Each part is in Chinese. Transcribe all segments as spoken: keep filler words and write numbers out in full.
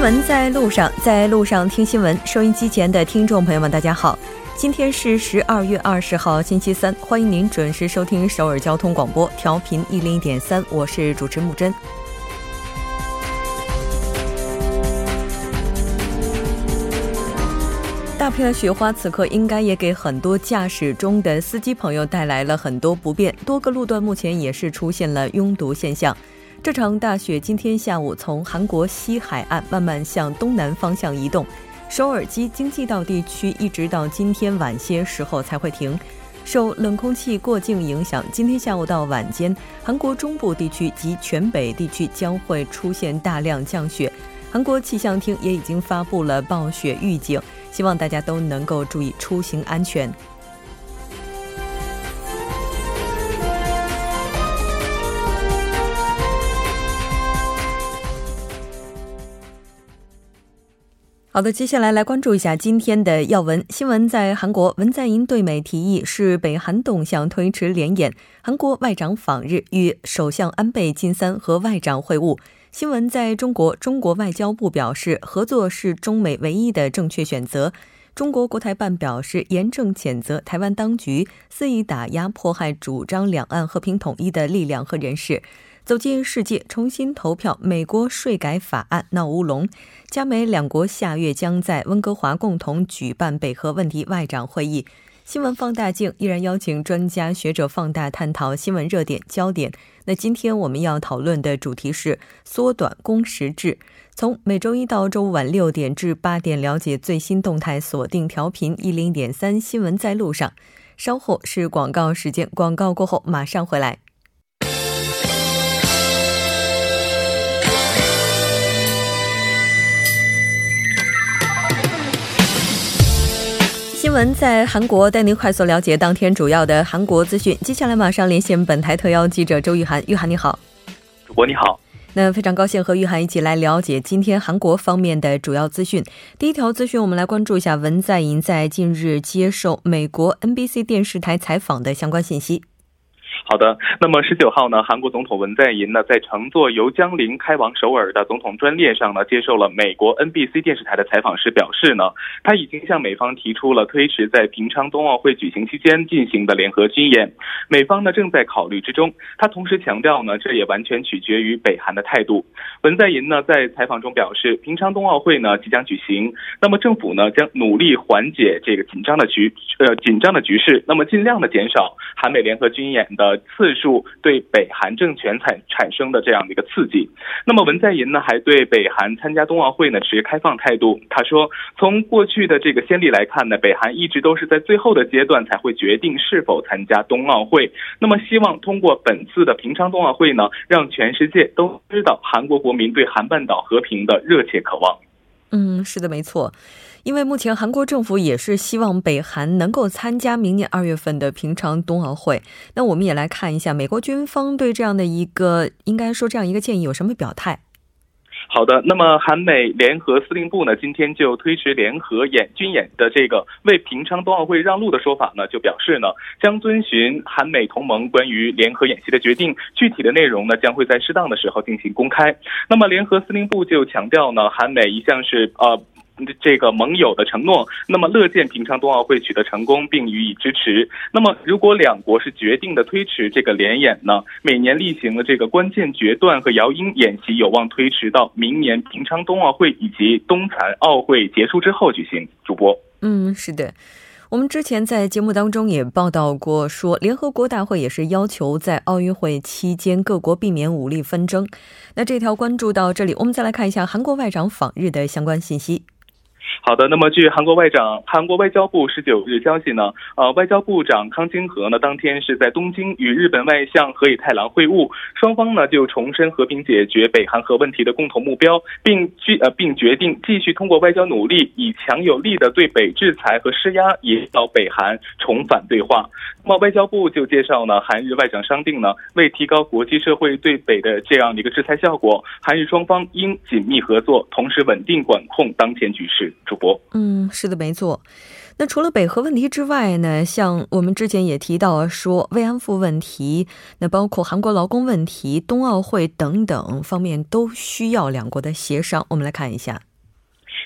新闻在路上，在路上听新闻。收音机前的听众朋友们，大家好，今天是十二月二十号，星期三， 欢迎您准时收听首尔交通广播调频一零一点三， 我是主持人木真。 大片雪花此刻应该也给很多驾驶中的司机朋友带来了很多不便， 多个路段目前也是出现了拥堵现象。 这场大雪今天下午从韩国西海岸慢慢向东南方向移动， 首尔及京畿道地区一直到今天晚些时候才会停。 受冷空气过境影响， 今天下午到晚间， 韩国中部地区及全北地区将会出现大量降雪。 韩国气象厅也已经发布了暴雪预警， 希望大家都能够注意出行安全。 好的，接下来来关注一下今天的要闻新闻。在韩国， 文在寅对美提议是北韩动向推迟联演， 韩国外长访日与首相安倍晋三和外长会晤。 新闻在中国， 中国外交部表示合作是中美唯一的正确选择。 中国国台办表示严正谴责台湾当局肆意打压迫害主张两岸和平统一的力量和人士。 走进世界重新投票美国税改法案闹乌龙， 加美两国下月将在温哥华共同举办北核问题外长会议。 新闻放大镜依然邀请专家学者放大探讨新闻热点焦点。 那今天我们要讨论的主题是缩短工时制， 从每周一到周五晚六点至八点， 了解最新动态，锁定调频一零点三 新闻在路上。 稍后是广告时间， 广告过后马上回来。 新闻在韩国带您快速了解当天主要的韩国资讯。 接下来马上连线本台特邀记者周玉涵。玉涵你好。 主播你好。 那非常高兴和玉涵一起来了解今天韩国方面的主要资讯。 第一条资讯我们来关注一下 文在寅在近日接受 美国 엔 비 씨 电视台采访的相关信息。 好的，那么十九号呢， 韩国总统文在寅呢在乘坐由江陵开往首尔的总统专列上呢， 接受了美国 엔 비 씨 电视台的采访时表示呢， 他已经向美方提出了推迟在平昌冬奥会举行期间进行的联合军演， 美方呢正在考虑之中。 他同时强调呢，这也完全取决于北韩的态度。 文在寅呢在采访中表示， 平昌冬奥会呢即将举行， 那么政府呢将努力缓解这个紧张的局 呃 紧张的局势， 那么尽量的减少韩美联合军演的 次数对北韩政权产生的这样的一个刺激。 那么文在寅呢还对北韩参加冬奥会呢持开放态度， 他说从过去的这个先例来看呢， 北韩一直都是在最后的阶段才会决定是否参加冬奥会， 那么希望通过本次的平昌冬奥会呢， 让全世界都知道韩国国民对韩半岛和平的热切渴望。 嗯，是的，没错。 因为目前韩国政府也是希望北韩能够参加明年二月份的平昌冬奥会。 那我们也来看一下美国军方对这样的一个应该说这样一个建议有什么表态。 好的，那么韩美联合司令部呢， 今天就推迟联合演军演的这个为平昌冬奥会让路的说法呢， 就表示呢， 将遵循韩美同盟关于联合演习的决定， 具体的内容呢将会在适当的时候进行公开。 那么联合司令部就强调呢， 韩美一向是 呃。 这个盟友的承诺， 那么乐见平昌冬奥会取得成功， 并予以支持。 那么如果两国是决定的推迟这个联演呢， 每年例行的这个关键决断和摇鹰演习有望推迟到明年平昌冬奥会以及冬残奥会结束之后举行。 主播。嗯，是的， 我们之前在节目当中也报道过，说 联合国大会也是要求在奥运会期间各国避免武力纷争。 那这条关注到这里，我们再来看一下 韩国外长访日的相关信息。 好的，那么据韩国外长 韩国外交部十九日消息呢， 呃， 外交部长康京和呢， 当天是在东京与日本外相河野太郎会晤， 双方呢就重申和平解决北韩核问题的共同目标， 并, 呃、并决定 继续通过外交努力， 以强有力的对北制裁和施压引导北韩重返对话。 那么外交部就介绍呢， 韩日外长商定呢， 为提高国际社会对北的这样一个制裁效果， 韩日双方应紧密合作， 同时稳定管控当前局势。 主播。嗯，是的，没错。 那除了北核问题之外呢， 像我们之前也提到说慰安妇问题， 那包括韩国劳工问题、冬奥会等等方面都需要两国的协商。我们来看一下。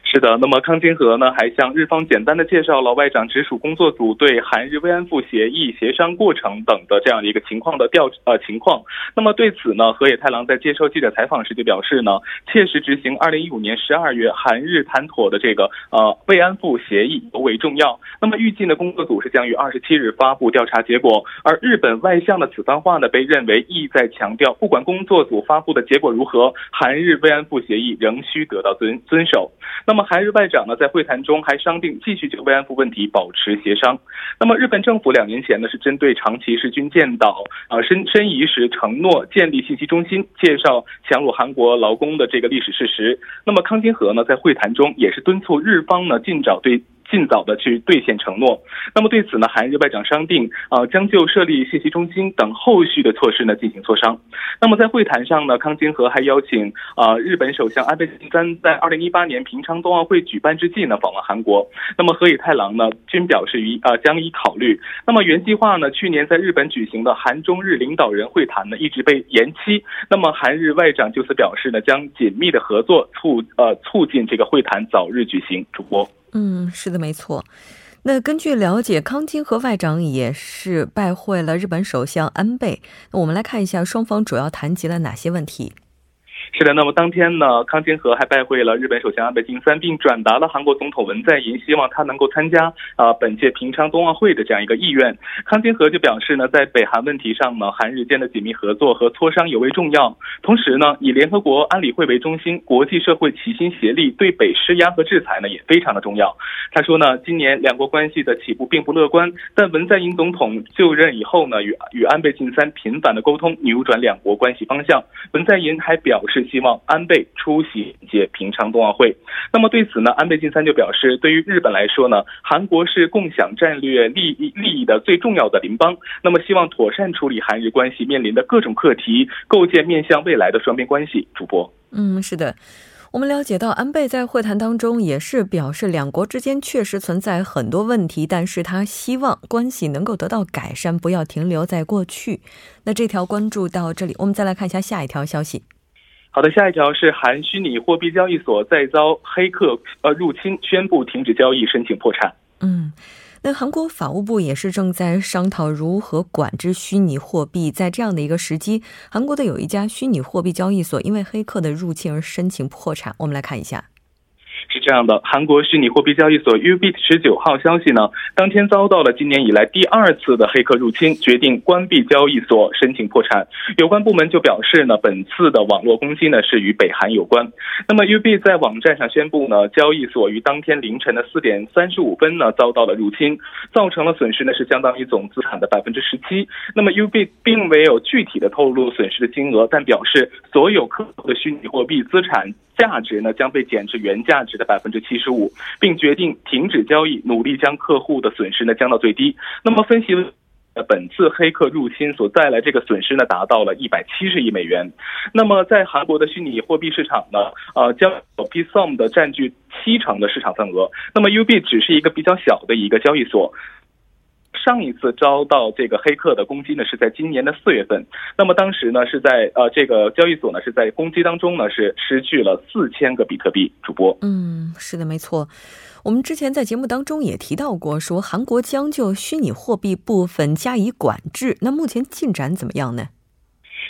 是的，那么康清和呢还向日方简单的介绍了外长直属工作组对韩日慰安妇协议协商过程等的这样一个情况的调呃情况。那么对此呢，河野太郎在接受记者采访时就表示呢，切实执行二零一五年十二月韩日谈妥的这个呃慰安妇协议尤为重要。那么预计呢，工作组是将于二十七日发布调查结果。而日本外相的此番话呢，被认为意在强调，不管工作组发布的结果如何，韩日慰安妇协议仍需得到遵遵守。那么韩日外长呢，在会谈中还商定继续就慰安妇问题保持协商。那么日本政府两年前呢，是针对长崎市军舰岛啊申申遗时承诺建立信息中心，介绍强掳韩国劳工的这个历史事实。那么康清和呢，在会谈中也是敦促日方呢，尽早对。尽早的去兑现承诺。那么对此呢，韩日外长商定啊，将就设立信息中心等后续的措施呢进行磋商。那么在会谈上呢，康清和还邀请啊日本首相安倍晋三在二零一八年平昌冬奥会举办之际呢访问韩国。那么河野太郎呢均表示于啊将以考虑。那么原计划呢，去年在日本举行的韩中日领导人会谈呢一直被延期。那么韩日外长就此表示呢，将紧密的合作促呃促进这个会谈早日举行。主播。嗯，是的，没错。那根据了解，康清和外长也是拜会了日本首相安倍。我们来看一下双方主要谈及了哪些问题。是的，那么当天呢，康清和还拜会了日本首相安倍晋三，并转达了韩国总统文在寅希望他能够参加啊本届平昌冬奥会的这样一个意愿。康清和就表示呢，在北韩问题上呢，韩日间的紧密合作和磋商尤为重要。同时呢，以联合国安理会为中心，国际社会齐心协力对北施压和制裁呢，也非常的重要。他说呢，今年两国关系的起步并不乐观，但文在寅总统就任以后呢，与与安倍晋三频繁的沟通，扭转两国关系方向。文在寅还表示，希望安倍出席本届平昌冬奥会。那么对此呢，安倍晋三就表示，对于日本来说呢，韩国是共享战略利益利益的最重要的邻邦。那么希望妥善处理韩日关系面临的各种课题，构建面向未来的双边关系。主播，嗯，是的。我们了解到，安倍在会谈当中也是表示，两国之间确实存在很多问题，但是他希望关系能够得到改善，不要停留在过去。那这条关注到这里，我们再来看一下下一条消息。好的，下一条是韩虚拟货币交易所再遭黑客呃入侵，宣布停止交易，申请破产。嗯，那韩国法务部也是正在商讨如何管制虚拟货币。在这样的一个时机，韩国的有一家虚拟货币交易所因为黑客的入侵而申请破产。我们来看一下。是这样的，韩国虚拟货币交易所 U B I T 十九号消息呢，当天遭到了今年以来第二次的黑客入侵，决定关闭交易所，申请破产。有关部门就表示呢，本次的网络攻击呢是与北韩有关。那么 U B I T 在网站上宣布呢，交易所于当天凌晨的四点三十五分呢遭到了入侵，造成了损失呢是相当于总资产的 百分之十七。 那么 U B I T 并没有具体的透露损失的金额，但表示所有客户的虚拟货币资产价值呢将被减至原价值的 百分之七十五， 并决定停止交易，努力将客户的损失呢降到最低。那么分析本次黑客入侵所带来这个损失呢达到了一百七十亿美元。那么在韩国的虚拟货币市场呢，呃，将有 P S O M 的占据七成的市场份额。那么 U B I T 只是一个比较小的一个交易所，上一次遭到这个黑客的攻击呢是在今年的四月份。那么当时呢是在呃这个交易所呢是在攻击当中呢是失去了四千个比特币。主播，嗯，是的，没错。我们之前在节目当中也提到过，说韩国将就虚拟货币部分加以管制。那目前进展怎么样呢？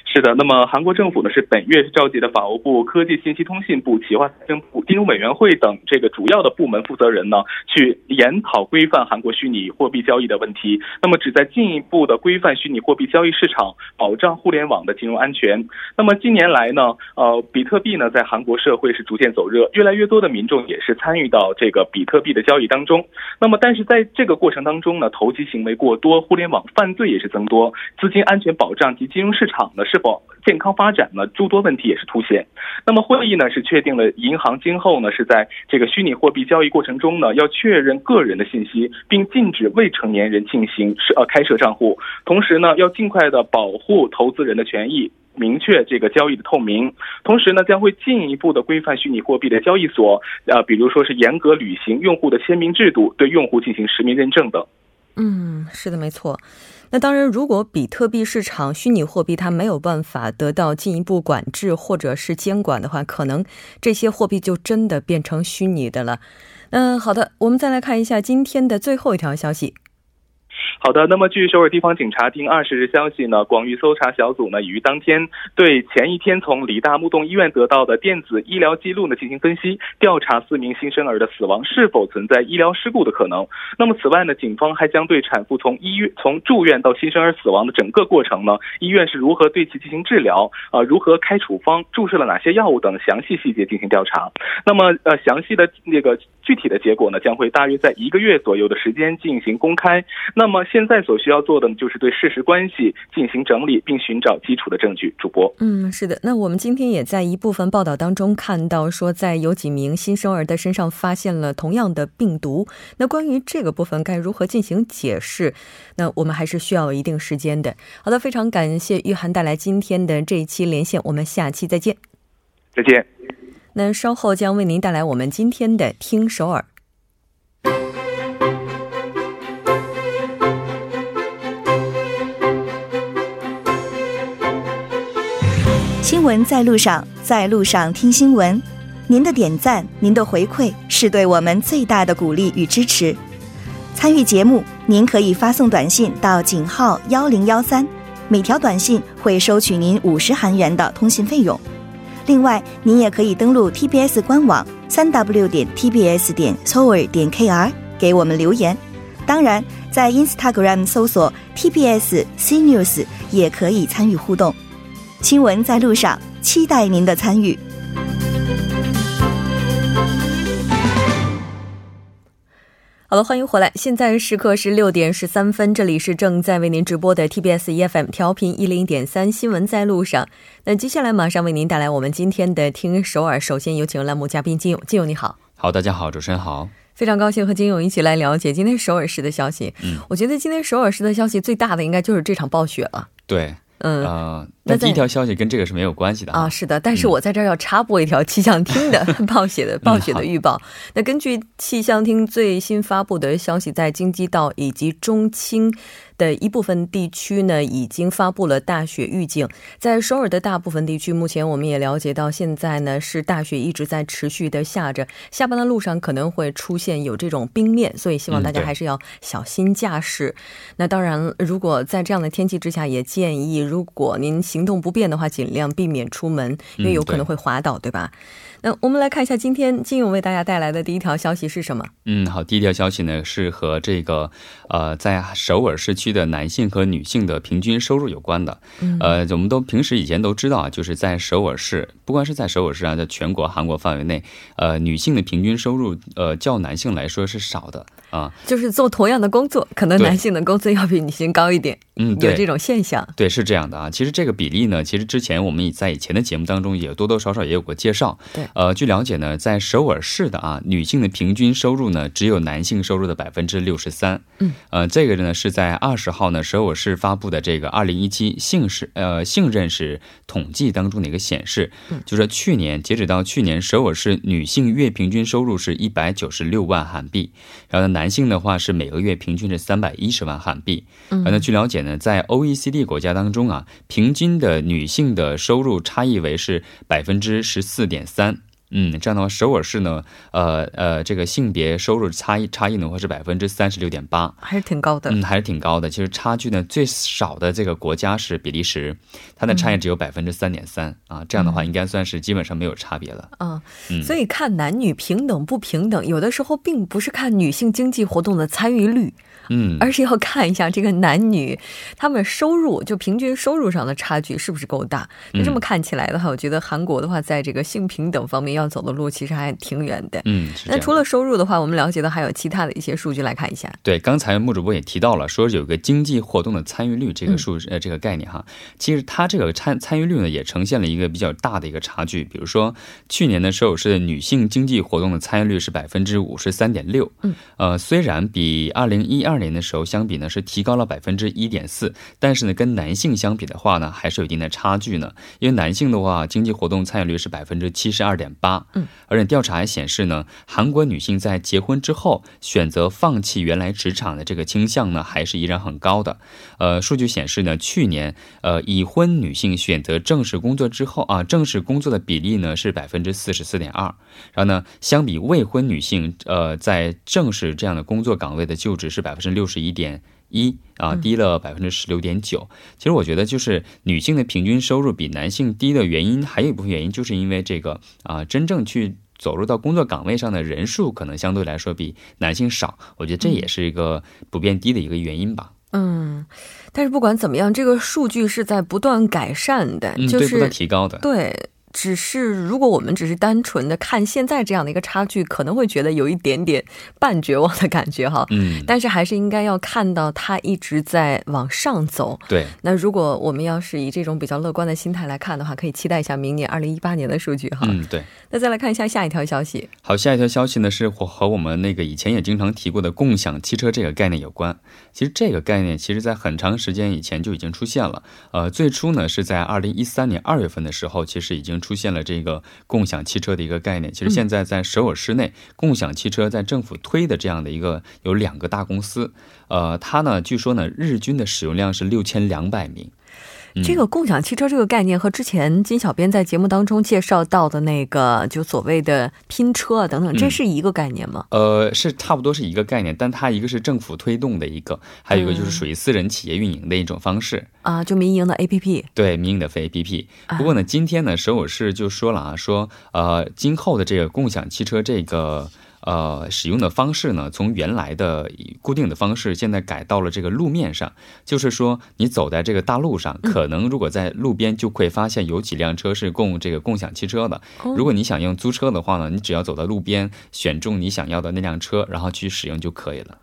是的，那么韩国政府呢是本月召集的法务部、科技信息通信部、企划财政部、金融委员会等这个主要的部门负责人呢，去研讨规范韩国虚拟货币交易的问题。那么旨在进一步的规范虚拟货币交易市场，保障互联网的金融安全。那么近年来呢，呃，比特币呢在韩国社会是逐渐走热，越来越多的民众也是参与到这个比特币的交易当中。那么但是在这个过程当中呢，投机行为过多，互联网犯罪也是增多，资金安全保障及金融市场呢是否健康发展呢，诸多问题也是凸显。那么会议呢是确定了银行今后呢是在这个虚拟货币交易过程中呢要确认个人的信息，并禁止未成年人进行呃开设账户，同时呢要尽快的保护投资人的权益，明确这个交易的透明。同时呢，将会进一步的规范虚拟货币的交易所，呃，比如说是严格履行用户的签名制度，对用户进行实名认证等。嗯，是的，没错。那当然，如果比特币市场虚拟货币它没有办法得到进一步管制或者是监管的话，可能这些货币就真的变成虚拟的了。那好的，我们再来看一下今天的最后一条消息。 好的，那么继续收听方警察第二十条消息呢，关于搜查小组呢于当天对前一天从梨大木洞医院得到的电子医疗记录呢进行分析，调查四名新生儿的死亡是否存在医疗事故的可能。那么此外呢，警方还将对产妇从医从住院到新生儿死亡的整个过程呢医院是如何对其进行治疗，如何开处方，注射了哪些药物等详细细节进行调查。那么详细的这个具体的结果呢，将会大约在一个月左右的时间进行公开。那么现在所需要做的 就是对事实关系进行整理并寻找基础的证据。主播，嗯，是的，那我们今天也在一部分报道当中看到说在有几名新生儿的身上发现了同样的病毒，那关于这个部分该如何进行解释，那我们还是需要一定时间的。好的，非常感谢玉涵带来今天的这一期连线，我们下期再见。再见。那稍后将为您带来我们今天的听首尔。 新闻在路上，在路上听新闻。您的点赞，您的回馈是对我们最大的鼓励与支持。参与节目，您可以发送短信到井号一零一三， 每条短信会收取您五十韩元的通信费用。 另外，您也可以登录 티비에스 官网 double-u double-u double-u点 t b s点 seoul点 k r 给我们留言。 当然，在 Instagram 搜索 티비에스 C News 也可以参与互动。 新闻在路上，期待您的参与。 好了，欢迎回来，现在时刻是六点十三分， 这里是正在为您直播的 티비에스 E F M 调频一零点三 新闻在路上。 那接下来马上为您带来我们今天的听首尔。 首先有请栏目嘉宾金勇。金勇你好。 好，大家好，主持人好。 非常高兴和金勇一起来了解今天首尔市的消息。我觉得今天首尔市的消息最大的应该就是这场暴雪了。对。 嗯，那在一条消息跟这个是没有关系的啊。是的，但是我在这儿要插播一条气象厅的报雪的暴雪的预报。那根据气象厅最新发布的消息，在京畿道以及中青的一部分地区呢已经发布了大雪预警。在首尔的大部分地区目前我们也了解到现在呢是大雪一直在持续的下着，下班的路上可能会出现有这种冰面，所以希望大家还是要小心驾驶。那当然如果在这样的天气之下也建议， 如果您行动不便的话，尽量避免出门，因为有可能会滑倒，对吧？ 那我们来看一下今天金勇为大家带来的第一条消息是什么。嗯，好，第一条消息呢是和这个呃在首尔市区的男性和女性的平均收入有关的。呃我们都平时以前都知道，就是在首尔市不管是在首尔市啊，全国韩国范围内呃女性的平均收入呃较男性来说是少的啊，就是做同样的工作，可能男性的工资要比女性高一点。嗯，有这种现象。对，是这样的啊。其实这个比例呢，其实之前我们在以前的节目当中也有多多少少也有过介绍。对，呃据了解呢，在首尔市的啊 女性的平均收入呢只有男性收入的百分之六十三。 这个呢是在二十号呢首尔市发布的这个二零一七信认识统计当中的一个显示，就是去年截止到去年首尔市女性月平均收入是一百九十六万韩币， 然后男性的话是每个月平均是三百一十万韩币。 那据了解呢，在 O E C D 国家当中啊， 平均的女性的收入差异为是百分之十四点三。 嗯，这样的话，首尔市呢，呃呃，这个性别收入差异差异呢，会是百分之三十六点八， 还是挺高的。 嗯，还是挺高的。其实差距呢，最少的这个国家是比利时， 它的差异只有百分之三点三。 啊，这样的话应该算是基本上没有差别了。嗯，所以看男女平等不平等，有的时候并不是看女性经济活动的参与率。 而且要看一下这个男女他们收入就平均收入上的差距是不是够大。那这么看起来的话，我觉得韩国的话在这个性平等方面要走的路其实还挺远的。那除了收入的话，我们了解到还有其他的一些数据来看一下。对，刚才穆主播也提到了说有个经济活动的参与率这个数这个概念哈，其实它这个参参与率呢也呈现了一个比较大的一个差距。比如说去年的时候是女性经济活动的参与率是百分之五十三点六， 呃虽然比二零一二年的时候相比呢是提高了百分之一点四， 但是呢跟男性相比的话呢还是有一定的差距呢。因为男性的话经济活动参与率是百分之七十二点八，八。 而且调查还显示呢，韩国女性在结婚之后选择放弃原来职场的这个倾向呢还是依然很高的。呃数据显示呢，去年呃已婚女性选择正式工作之后啊正式工作的比例呢是 百分之四十四点二， 然后呢相比未婚女性呃在正式这样的工作岗位的就职是 百分之六十一点一， 低了百分之十六点九。 其实我觉得就是女性的平均收入比男性低的原因，还有一部分原因就是因为这个啊真正去 走入到工作岗位上的人数可能相对来说比男性少，我觉得这也是一个普遍低的一个原因吧。嗯，但是不管怎么样，这个数据是在不断改善的，就是不断提高的。对。 只是如果我们只是单纯的看现在这样的一个差距，可能会觉得有一点点半绝望的感觉哈。但是还是应该要看到它一直在往上走。对，那如果我们要是以这种比较乐观的心态来看的话，可以期待一下明年 二零一八年的数据哈。嗯，对。 那再来看一下下一条消息。好，下一条消息呢是和我们那个以前也经常提过的共享汽车这个概念有关。 其实这个概念其实在很长时间以前就已经出现了，呃最初呢是在 二零一三年二月份的时候， 其实已经出现了这个共享汽车的一个概念。其实现在在首尔市内，共享汽车在政府推的这样的一个有两个大公司， 呃它呢据说呢日均的使用量是 六千两百名。 这个共享汽车这个概念和之前金小编在节目当中介绍到的那个就所谓的拼车等等，这是一个概念吗？呃是差不多是一个概念，但它一个是政府推动的一个，还有一个就是属于私人企业运营的一种方式啊，就民营的 A P P。 对，民营的非 A P P。 不过呢今天呢首尔市就说了啊，说呃今后的这个共享汽车这个 呃使用的方式呢从原来的固定的方式现在改到了这个路面上，就是说你走在这个大路上，可能如果在路边就会发现有几辆车是供这个共享汽车的，如果你想用租车的话呢，你只要走到路边选中你想要的那辆车，然后去使用就可以了。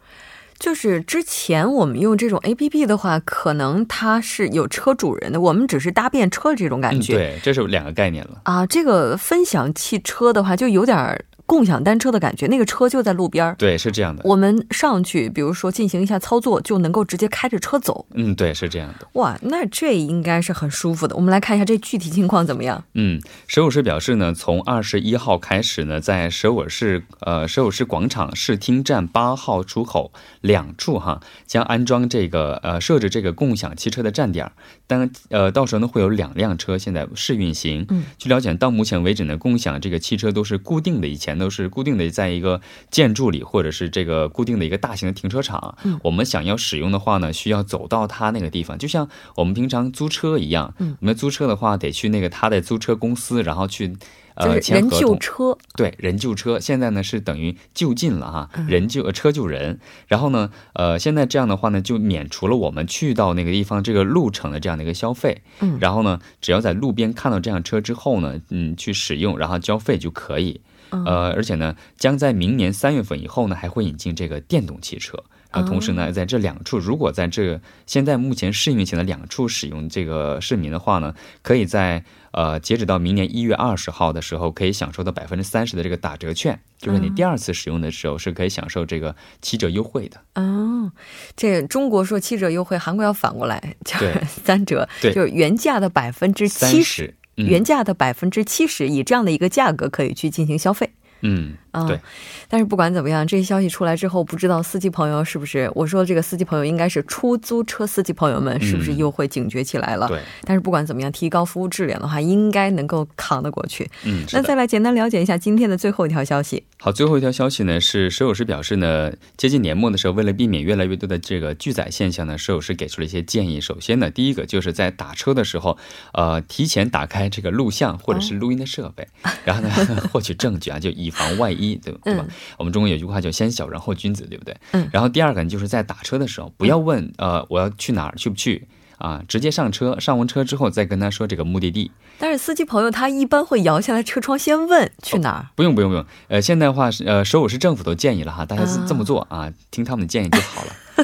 就是之前我们用这种A P P的话，可能它是有车主人的，我们只是搭便车这种感觉。对，这是两个概念了啊。这个分享汽车的话就有点 共享单车的感觉，那个车就在路边。对，是这样的。我们上去比如说进行一下操作就能够直接开着车走。嗯，对，是这样的。哇，那这应该是很舒服的。我们来看一下这具体情况怎么样。嗯，首尔市表示呢，从二十一号开始呢，在首尔市呃首尔市广场试听站八号出口两处哈，将安装这个呃设置这个共享汽车的站点。当呃到时候呢会有两辆车现在试运行，据了解到目前为止呢，共享这个汽车都是固定的，以前都是固定的 在一个建筑里或者是这个固定的一个大型的停车场，我们想要使用的话呢需要走到它那个地方，就像我们平常租车一样，我们租车的话得去那个它的租车公司，然后去 呃人就车，对，人就车。现在呢是等于就近了啊，人就车就人。然后呢呃现在这样的话呢就免除了我们去到那个地方这个路程的这样的一个消费，然后呢只要在路边看到这辆车之后呢嗯去使用，然后交费就可以。呃而且呢将在明年三月份以后呢还会引进这个电动汽车。 同时呢在这两处，如果在这现在目前市面前的两处使用这个市民的话呢，可以在 呃截止到明年一月二十号的时候可以享受到 百分之三十的这个打折券， 就是你第二次使用的时候是可以享受这个七折优惠的。哦，这中国说七折优惠，韩国要反过来，就是三折，就是原价的百分之七十， 原价的百分之七十， 以这样的一个价格可以去进行消费。 嗯，对。但是不管怎么样，这些消息出来之后，不知道司机朋友是不是，我说这个司机朋友应该是出租车司机朋友们是不是优惠警觉起来了？对。但是不管怎么样，提高服务质量的话，应该能够扛得过去。嗯，再来简单了解一下今天的最后一条消息。好，最后一条消息呢是首尔市表示呢，接近年末的时候，为了避免越来越多的这个拒载现象呢，首尔市给出了一些建议。首先呢，第一个就是在打车的时候，呃提前打开这个录像或者是录音的设备，然后呢获取证据啊，就以防万一， 对吧？我们中国有句话叫先小然后君子，对不对？然后第二个就是在打车的时候不要问呃我要去哪儿去不去， 啊直接上车，上完车之后再跟他说这个目的地。但是司机朋友他一般会摇下来车窗先问去哪儿。不用不用不用，呃现在话呃首尔市政府都建议了哈，大家这么做啊，听他们的建议就好了。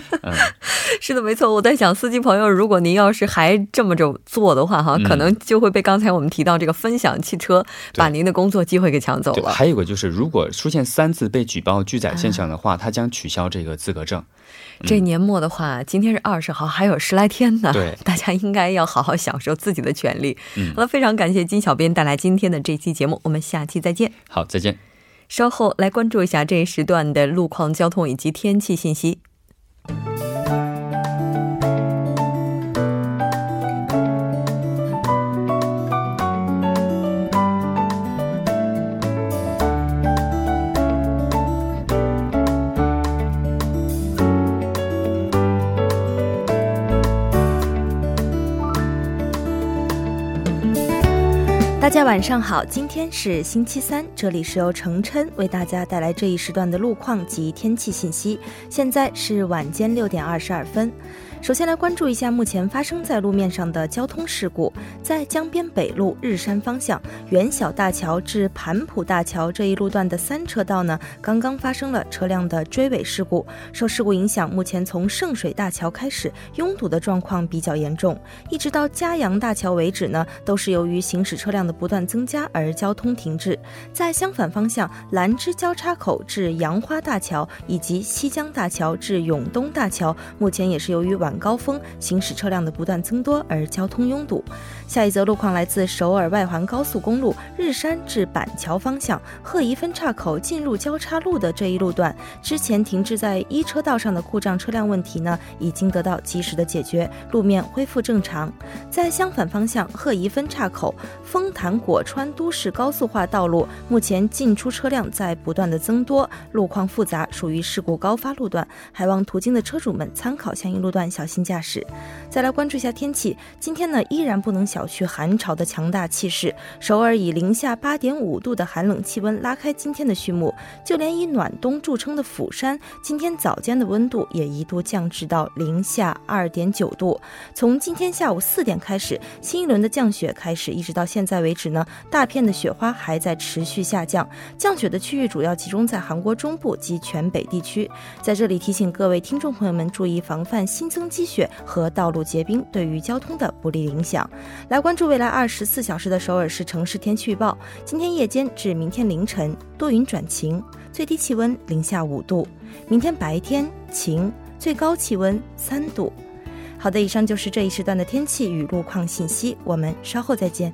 是的，没错，我在想司机朋友如果您要是还这么着做的话哈，可能就会被刚才我们提到这个分享汽车把您的工作机会给抢走了。还有一个就是如果出现三次被举报拒载现象的话，他将取消这个资格证。这年末的话，今天是二十号，还有十来天呢，大家应该要好好享受自己的权利。那非常感谢金小编带来今天的这期节目，我们下期再见。好，再见。 稍后来关注一下这一时段的路况、交通以及天气信息。 大家晚上好，今天是星期三， 这里是由程琛为大家带来这一时段的路况及天气信息。 现在是晚间六点二十二分。 首先来关注一下目前发生在路面上的交通事故。 在江边北路日山方向， 原小大桥至盘浦大桥这一路段的三车道呢，刚刚发生了车辆的追尾事故。 受事故影响，目前从圣水大桥开始， 拥堵的状况比较严重， 一直到嘉阳大桥为止呢， 都是由于行驶车辆的不断增加而交通停滞。 在相反方向， 兰芝交叉口至杨花大桥， 以及西江大桥至永东大桥， 目前也是由于晚 高峰行驶车辆的不断增多而交通拥堵。 下一则路况来自首尔外环高速公路， 日山至板桥方向， 赫宜分岔口进入交叉路的这一路段， 之前停滞在一车道上的故障车辆问题呢， 已经得到及时的解决， 路面恢复正常。 在相反方向， 赫宜分岔口、 丰潭果川都市高速化道路， 目前进出车辆在不断的增多， 路况复杂， 属于事故高发路段， 还望途经的车主们参考相应路段小 小心驾驶。 再来关注一下天气， 今天呢依然不能小觑寒潮的强大气势， 首尔以零下八点五度的寒冷气温拉开今天的序幕， 就连以暖冬著称的釜山， 今天早间的温度也一度降至到零下二点九度。 从今天下午四点开始， 新一轮的降雪开始， 一直到现在为止呢， 大片的雪花还在持续下降， 降雪的区域主要集中在韩国中部及全北地区。 在这里提醒各位听众朋友们注意防范新增 积雪和道路结冰对于交通的不利影响。 来关注未来二十四小时的首尔市城市天气预报， 今天夜间至明天凌晨， 多云转晴， 最低气温零下五度， 明天白天晴， 最高气温三度。 好的，以上就是这一时段的天气与路况信息， 我们稍后再见。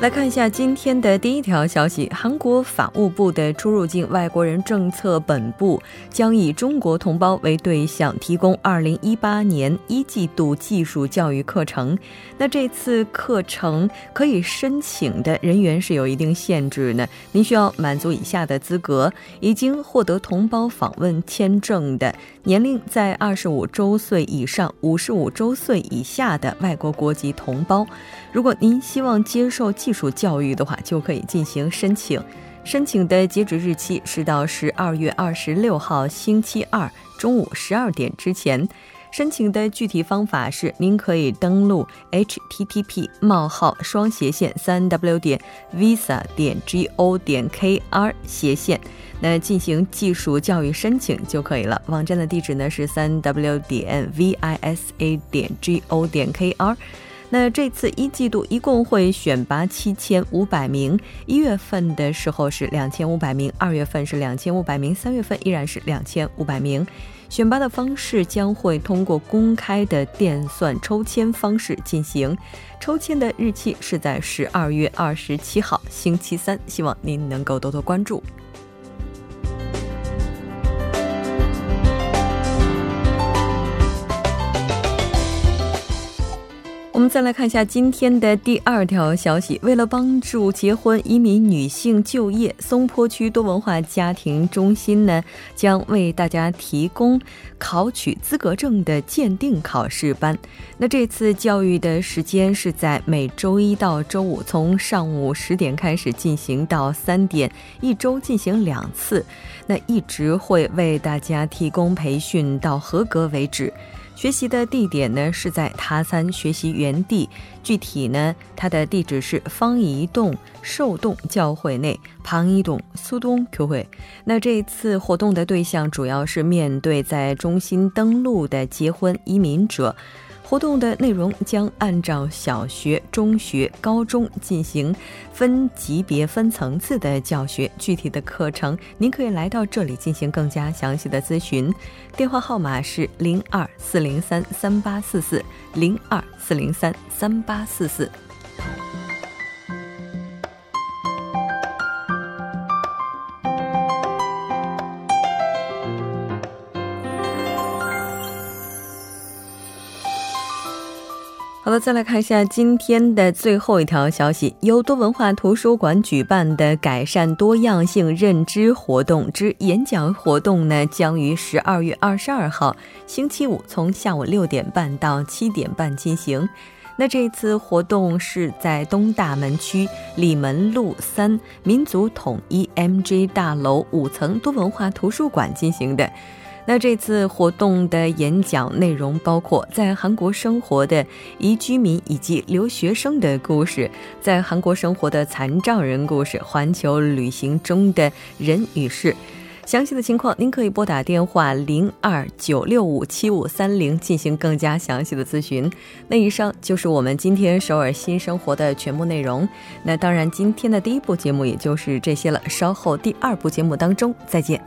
来看一下今天的第一条消息， 韩国法务部的出入境外国人政策本部 将以中国同胞为对象提供 二零一八年一季度技术教育课程。 那这次课程可以申请的人员是有一定限制呢， 您需要满足以下的资格： 已经获得同胞访问签证的， 年龄在二十五周岁以上 五十五周岁以下的外国国籍同胞。 如果您希望接受技术 技术教育的话，就可以进行申请。 申请的截止日期是到十二月二十六号星期二 中午十二点之前。 申请的具体方法是您可以登录 h t t p 冒号双斜线 三 w 点 visa 点 g o 点 k r斜线， 那进行技术教育申请就可以了。 网站的地址呢是三 w 点 visa 点 g o 点 k r。 那这次一季度一共会选拔七千五百名， 一月份的时候是两千五百名， 二月份是两千五百名， 三月份依然是两千五百名。 选拔的方式将会通过公开的电算抽签方式进行， 抽签的日期是在十二月二十七号， 星期三， 希望您能够多多关注。 我我们再来看一下今天的第二条消息，为了帮助结婚移民女性就业，松坡区多文化家庭中心呢将为大家提供考取资格证的鉴定考试班。那这次教育的时间是在每周一到周五从上午十点开始进行到三点，一周进行两次，那一直会为大家提供培训到合格为止。 学习的地点呢是在塔山学习园地，具体呢它的地址是方宜洞、寿洞教会内、庞宜洞、苏东교회。 那这一次活动的对象主要是面对在中心登陆的结婚移民者。 活动的内容将按照小学、中学、高中进行分级别、分层次的教学。 具体的课程您可以来到这里进行更加详细的咨询。 电话号码是零二四零三三八四四 零二四零三三八四四。 好的，再来看一下今天的最后一条消息，由多文化图书馆举办的改善多样性认知活动之演讲活动呢，将于十二月二十二号星期五从下午六点半到七点半进行。 那这次活动是在东大门区里门路三民族统一M J大楼 五层 多文化图书馆进行的。 那这次活动的演讲内容包括在韩国生活的移居民以及留学生的故事，在韩国生活的残障人故事，环球旅行中的人与事。 详细的情况您可以拨打电话 零二九六五七五三零 进行更加详细的咨询。 那以上就是我们今天首尔新生活的全部内容。 那当然今天的第一部节目也就是这些了，稍后第二部节目当中再见。